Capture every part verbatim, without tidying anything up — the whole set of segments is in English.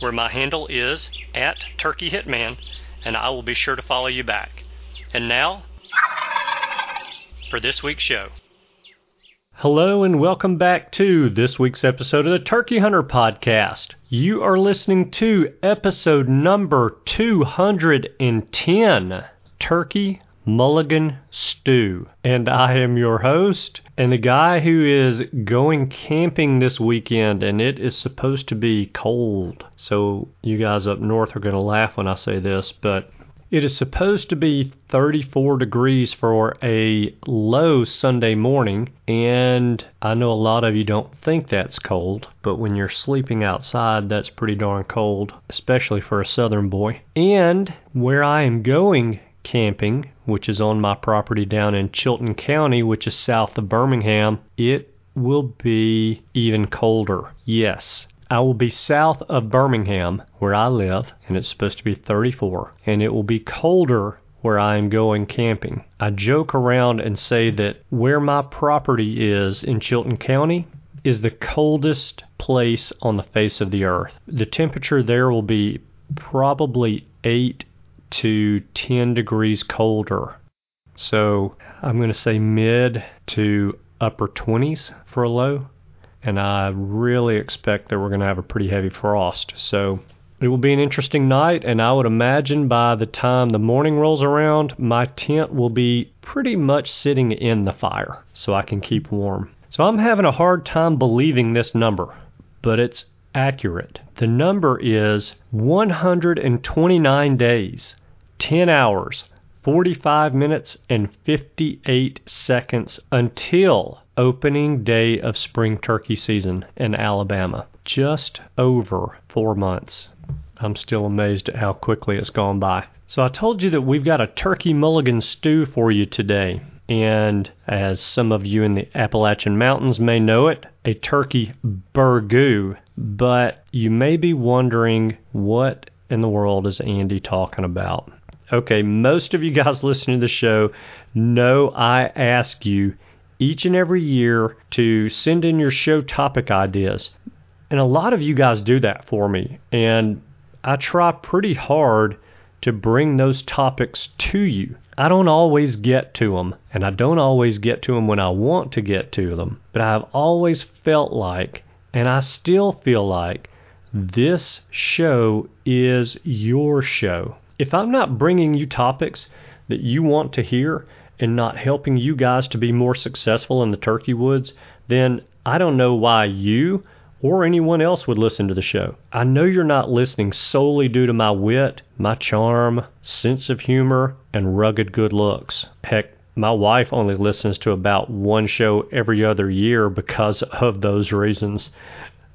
where my handle is at Turkey Hitman, and I will be sure to follow you back. And now, for this week's show. Hello and welcome back to this week's episode of the Turkey Hunter Podcast. You are listening to episode number two hundred ten, Turkey Mulligan Stew. And I am your host and the guy who is going camping this weekend, and it is supposed to be cold. So you guys up north are going to laugh when I say this, but it is supposed to be thirty-four degrees for a low Sunday morning, and I know a lot of you don't think that's cold, but when you're sleeping outside, that's pretty darn cold, especially for a southern boy. And where I am going camping, which is on my property down in Chilton County, which is south of Birmingham, it will be even colder. Yes, I will be south of Birmingham, where I live, and it's supposed to be thirty-four, and it will be colder where I am going camping. I joke around and say that where my property is in Chilton County is the coldest place on the face of the earth. The temperature there will be probably eight to ten degrees colder. So I'm going to say mid to upper twenties for a low, and I really expect that we're going to have a pretty heavy frost. So it will be an interesting night, and I would imagine by the time the morning rolls around, my tent will be pretty much sitting in the fire so I can keep warm. So I'm having a hard time believing this number, but it's accurate. The number is one hundred twenty-nine days. ten hours, forty-five minutes, and fifty-eight seconds until opening day of spring turkey season in Alabama. Just over four months. I'm still amazed at how quickly it's gone by. So I told you that we've got a turkey mulligan stew for you today. And as some of you in the Appalachian Mountains may know it, a turkey burgoo. But you may be wondering, what in the world is Andy talking about? Okay, most of you guys listening to the show know I ask you each and every year to send in your show topic ideas. And a lot of you guys do that for me. And I try pretty hard to bring those topics to you. I don't always get to them, and I don't always get to them when I want to get to them. But I've always felt like, and I still feel like, this show is your show. If I'm not bringing you topics that you want to hear and not helping you guys to be more successful in the turkey woods, then I don't know why you or anyone else would listen to the show. I know you're not listening solely due to my wit, my charm, sense of humor, and rugged good looks. Heck, my wife only listens to about one show every other year because of those reasons,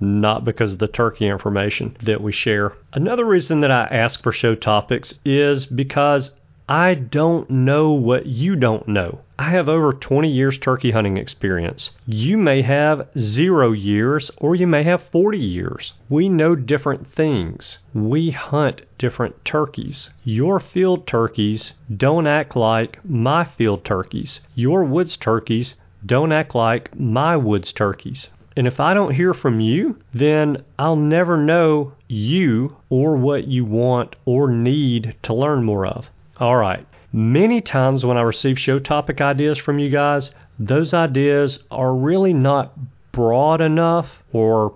not because of the turkey information that we share. Another reason that I ask for show topics is because I don't know what you don't know. I have over twenty years turkey hunting experience. You may have zero years or you may have forty years. We know different things. We hunt different turkeys. Your field turkeys don't act like my field turkeys. Your woods turkeys don't act like my woods turkeys. And if I don't hear from you, then I'll never know you or what you want or need to learn more of. All right. Many times when I receive show topic ideas from you guys, those ideas are really not broad enough or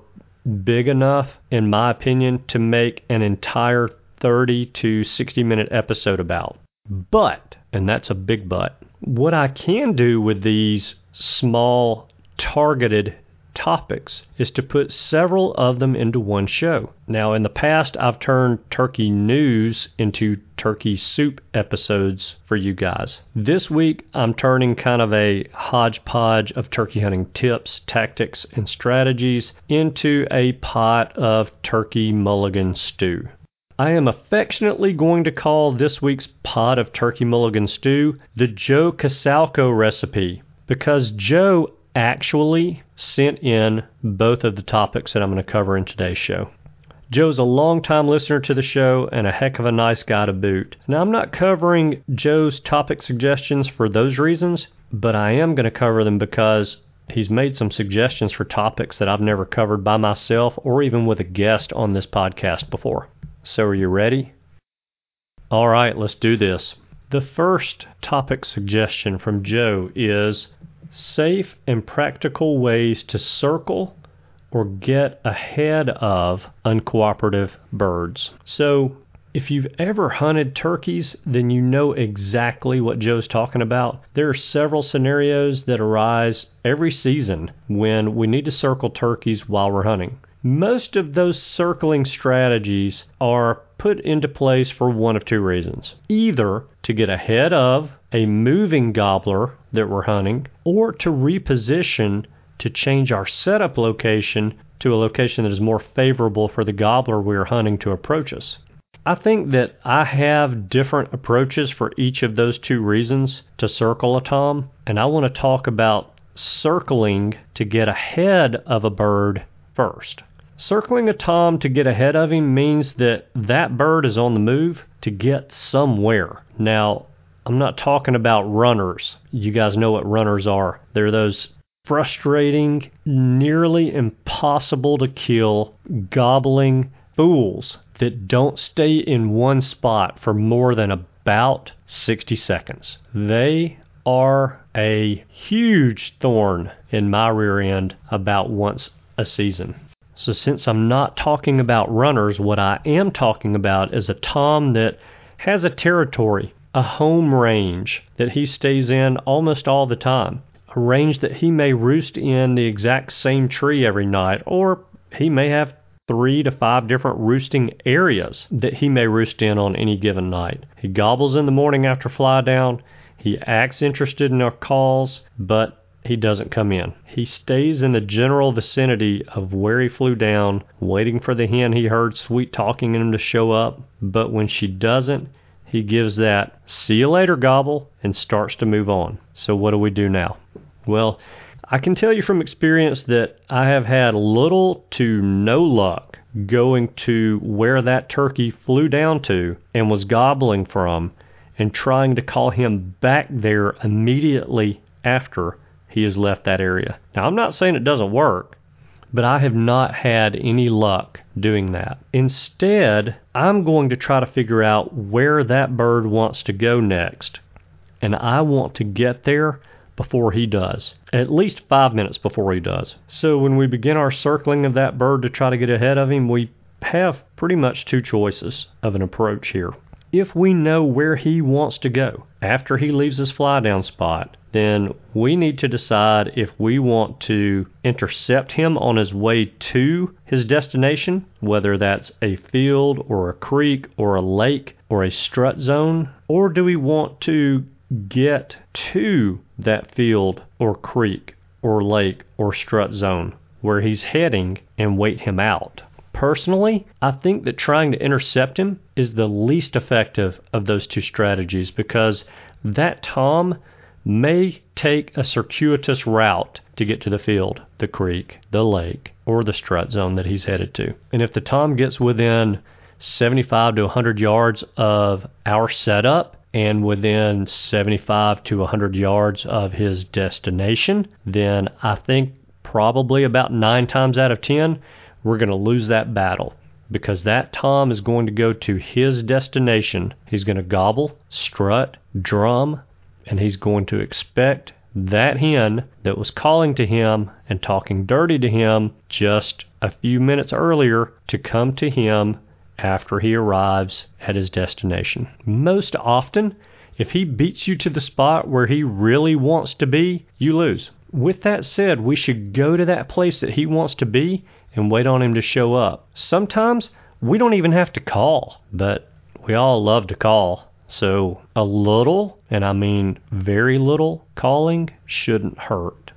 big enough, in my opinion, to make an entire thirty to sixty minute episode about. But, and that's a big but, what I can do with these small targeted topics is to put several of them into one show. Now, in the past, I've turned turkey news into turkey soup episodes for you guys. This week, I'm turning kind of a hodgepodge of turkey hunting tips, tactics, and strategies into a pot of turkey mulligan stew. I am affectionately going to call this week's pot of turkey mulligan stew the Joe Kosalko recipe, because Joe actually sent in both of the topics that I'm going to cover in today's show. Joe's a longtime listener to the show and a heck of a nice guy to boot. Now, I'm not covering Joe's topic suggestions for those reasons, but I am going to cover them because he's made some suggestions for topics that I've never covered by myself or even with a guest on this podcast before. So are you ready? All right, let's do this. The first topic suggestion from Joe is safe and practical ways to circle or get ahead of uncooperative birds. So if you've ever hunted turkeys, then you know exactly what Joe's talking about. There are several scenarios that arise every season when we need to circle turkeys while we're hunting. Most of those circling strategies are put into place for one of two reasons. Either to get ahead of a moving gobbler that we're hunting, or to reposition to change our setup location to a location that is more favorable for the gobbler we are hunting to approach us. I think that I have different approaches for each of those two reasons to circle a tom, and I want to talk about circling to get ahead of a bird first. Circling a tom to get ahead of him means that that bird is on the move to get somewhere. Now, I'm not talking about runners. You guys know what runners are. They're those frustrating, nearly impossible to kill, gobbling fools that don't stay in one spot for more than about sixty seconds. They are a huge thorn in my rear end about once a season. So since I'm not talking about runners, what I am talking about is a tom that has a territory, a home range that he stays in almost all the time, a range that he may roost in the exact same tree every night, or he may have three to five different roosting areas that he may roost in on any given night. He gobbles in the morning after fly down, he acts interested in our calls, but he doesn't come in. He stays in the general vicinity of where he flew down, waiting for the hen he heard sweet talking him to show up, but when she doesn't, he gives that see you later gobble and starts to move on. So what do we do now? Well, I can tell you from experience that I have had little to no luck going to where that turkey flew down to and was gobbling from and trying to call him back there immediately after he has left that area. Now, I'm not saying it doesn't work, but I have not had any luck doing that. Instead, I'm going to try to figure out where that bird wants to go next, and I want to get there before he does, at least five minutes before he does. So when we begin our circling of that bird to try to get ahead of him, we have pretty much two choices of an approach here. If we know where he wants to go after he leaves his fly down spot, then we need to decide if we want to intercept him on his way to his destination, whether that's a field or a creek or a lake or a strut zone, or do we want to get to that field or creek or lake or strut zone where he's heading and wait him out. Personally, I think that trying to intercept him is the least effective of those two strategies because that tom may take a circuitous route to get to the field, the creek, the lake, or the strut zone that he's headed to. And if the tom gets within seventy-five to one hundred yards of our setup and within seventy-five to one hundred yards of his destination, then I think probably about nine times out of ten, we're going to lose that battle because that tom is going to go to his destination. He's going to gobble, strut, drum, and he's going to expect that hen that was calling to him and talking dirty to him just a few minutes earlier to come to him after he arrives at his destination. Most often, If he beats you to the spot where he really wants to be, you lose. With that said, we should go to that place that he wants to be and wait on him to show up. Sometimes we don't even have to call, but we all love to call. So a little, and I mean very little, calling shouldn't hurt.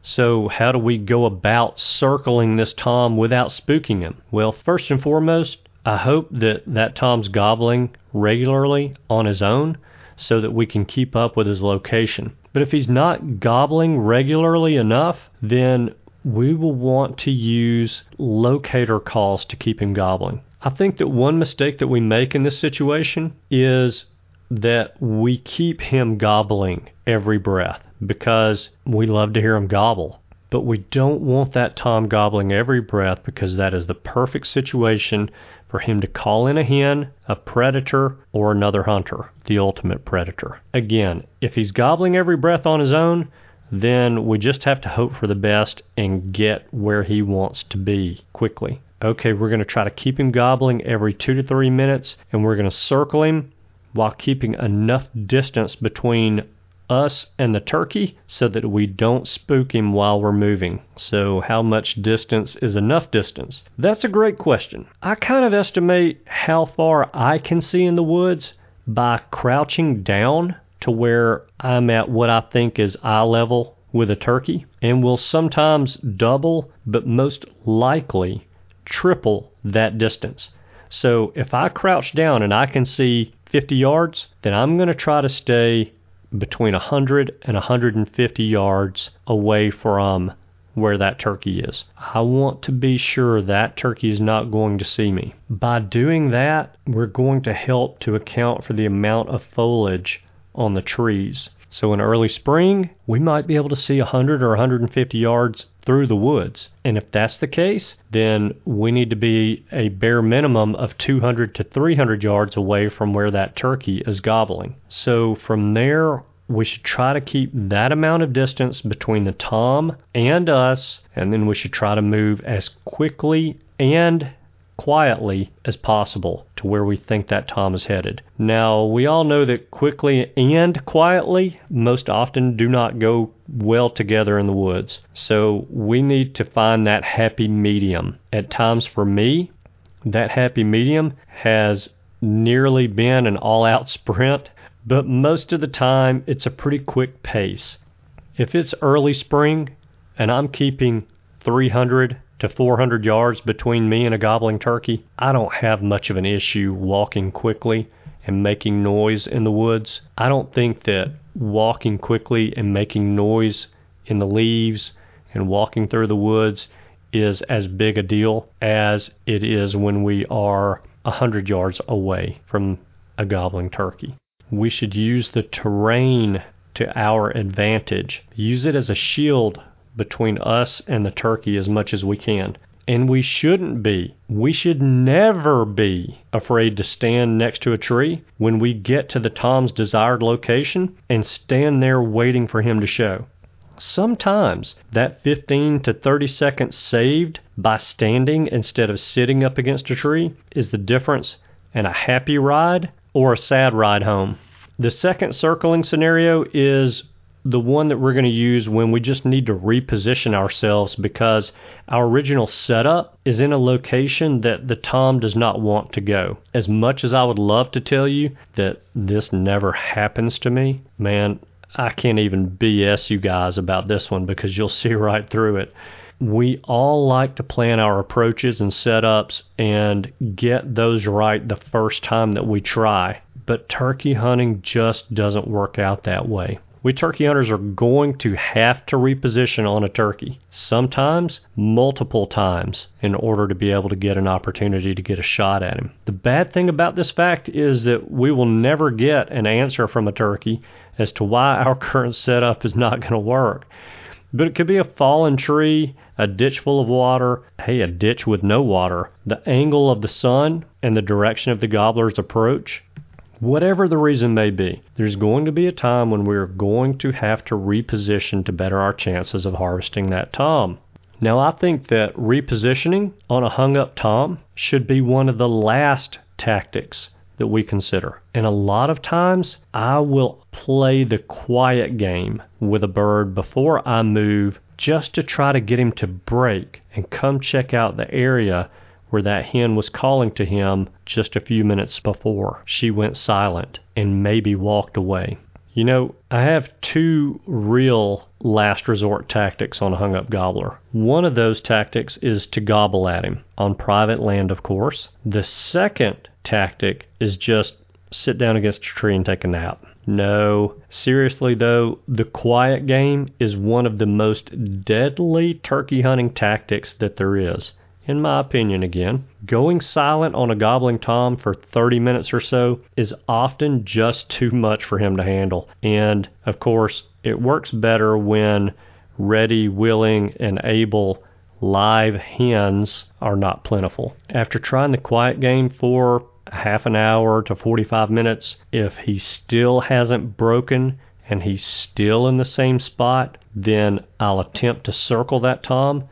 So how do we go about circling this Tom without spooking him? Well, first and foremost, I hope that that Tom's gobbling regularly on his own so that we can keep up with his location. But if he's not gobbling regularly enough, then we will want to use locator calls to keep him gobbling. I think that one mistake that we make in this situation is that we keep him gobbling every breath because we love to hear him gobble. But we don't want that Tom gobbling every breath because that is the perfect situation for him to call in a hen, a predator, or another hunter, the ultimate predator. Again, if he's gobbling every breath on his own, then we just have to hope for the best and get where he wants to be quickly. Okay, we're going to try to keep him gobbling every two to three minutes, and we're going to circle him while keeping enough distance between us and the turkey so that we don't spook him while we're moving. So how much distance is enough distance? That's a great question. I kind of estimate how far I can see in the woods by crouching down to where I'm at what I think is eye level with a turkey, and will sometimes double, but most likely triple that distance. So if I crouch down and I can see fifty yards, then I'm going to try to stay between one hundred and one hundred fifty yards away from where that turkey is. I want to be sure that turkey is not going to see me. By doing that, we're going to help to account for the amount of foliage on the trees. So in early spring, we might be able to see one hundred or one hundred fifty yards through the woods. And if that's the case, then we need to be a bare minimum of two hundred to three hundred yards away from where that turkey is gobbling. So from there, we should try to keep that amount of distance between the Tom and us, and then we should try to move as quickly and quietly as possible to where we think that Tom is headed. Now, we all know that quickly and quietly most often do not go well together in the woods. So we need to find that happy medium. At times for me, that happy medium has nearly been an all-out sprint, but most of the time it's a pretty quick pace. If it's early spring and I'm keeping three hundred to four hundred yards between me and a gobbling turkey, I don't have much of an issue walking quickly and making noise in the woods. I don't think that walking quickly and making noise in the leaves and walking through the woods is as big a deal as it is when we are one hundred yards away from a gobbling turkey. We should use the terrain to our advantage. Use it as a shield between us and the turkey as much as we can. And we shouldn't be. We should never be afraid to stand next to a tree when we get to the Tom's desired location and stand there waiting for him to show. Sometimes that fifteen to thirty seconds saved by standing instead of sitting up against a tree is the difference in a happy ride or a sad ride home. The second circling scenario is the one that we're going to use when we just need to reposition ourselves because our original setup is in a location that the Tom does not want to go. As much as I would love to tell you that this never happens to me, man, I can't even B S you guys about this one because you'll see right through it. We all like to plan our approaches and setups and get those right the first time that we try, but turkey hunting just doesn't work out that way. We turkey hunters are going to have to reposition on a turkey, sometimes multiple times, in order to be able to get an opportunity to get a shot at him. The bad thing about this fact is that we will never get an answer from a turkey as to why our current setup is not going to work. But it could be a fallen tree, a ditch full of water, hey, a ditch with no water, the angle of the sun, and the direction of the gobbler's approach. Whatever the reason may be, there's going to be a time when we're going to have to reposition to better our chances of harvesting that Tom. Now, I think that repositioning on a hung-up Tom should be one of the last tactics that we consider. And a lot of times I will play the quiet game with a bird before I move just to try to get him to break and come check out the area where that hen was calling to him just a few minutes before she went silent and maybe walked away. You know, I have two real last resort tactics on a hung-up gobbler. One of those tactics is to gobble at him, on private land, of course. The second tactic is just sit down against a tree and take a nap. No, seriously though, the quiet game is one of the most deadly turkey hunting tactics that there is. In my opinion, again, going silent on a gobbling tom for thirty minutes or so is often just too much for him to handle. And, of course, it works better when ready, willing, and able live hens are not plentiful. After trying the quiet game for half an hour to forty-five minutes, if he still hasn't broken and he's still in the same spot, then I'll attempt to circle that tom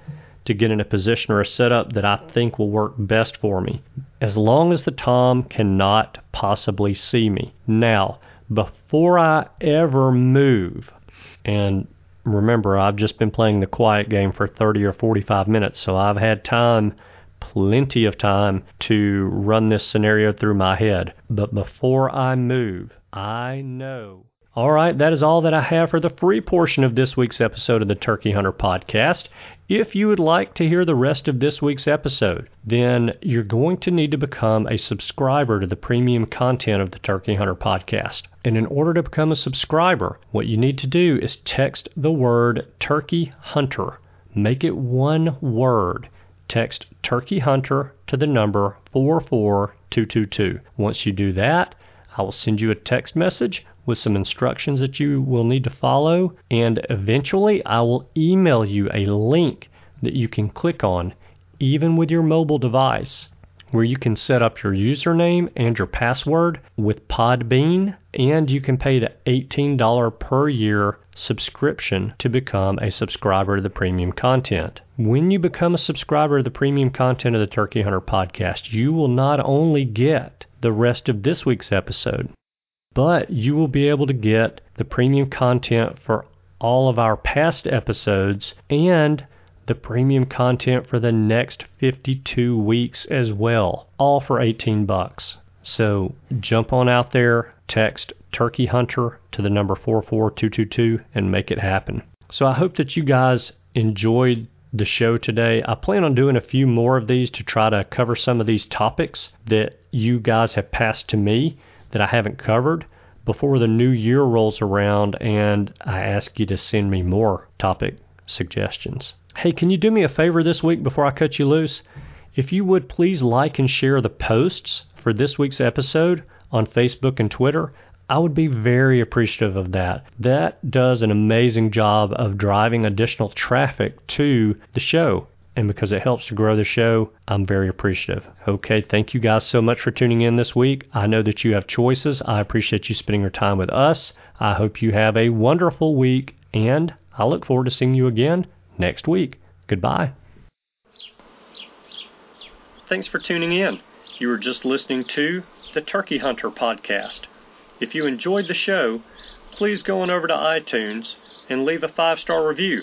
to get in a position or a setup that I think will work best for me, as long as the tom cannot possibly see me. Now, before I ever move, and remember, I've just been playing the quiet game for thirty or forty-five minutes, so I've had time, plenty of time, to run this scenario through my head. But before I move, I know. All right, that is all that I have for the free portion of this week's episode of the Turkey Hunter Podcast. If you would like to hear the rest of this week's episode, then you're going to need to become a subscriber to the premium content of the Turkey Hunter Podcast. And in order to become a subscriber, what you need to do is text the word Turkey Hunter. Make it one word. Text Turkey Hunter to the number four four two two two. Once you do that, I will send you a text message with some instructions that you will need to follow, and eventually I will email you a link that you can click on, even with your mobile device, where you can set up your username and your password with Podbean, and you can pay the eighteen dollars per year subscription to become a subscriber to the premium content. When you become a subscriber to the premium content of the Turkey Hunter Podcast, you will not only get the rest of this week's episode, but you will be able to get the premium content for all of our past episodes and the premium content for the next fifty-two weeks as well, all for eighteen bucks. So jump on out there, text Turkey Hunter to the number four four two two two and make it happen. So I hope that you guys enjoyed the show today. I plan on doing a few more of these to try to cover some of these topics that you guys have passed to me that I haven't covered before the new year rolls around, and I ask you to send me more topic suggestions. Hey, can you do me a favor this week before I cut you loose? If you would, please like and share the posts for this week's episode on Facebook and Twitter. I would be very appreciative of that. That does an amazing job of driving additional traffic to the show. And because it helps to grow the show, I'm very appreciative. Okay, thank you guys so much for tuning in this week. I know that you have choices. I appreciate you spending your time with us. I hope you have a wonderful week, and I look forward to seeing you again next week. Goodbye. Thanks for tuning in. You were just listening to the Turkey Hunter Podcast. If you enjoyed the show, please go on over to iTunes and leave a five-star review.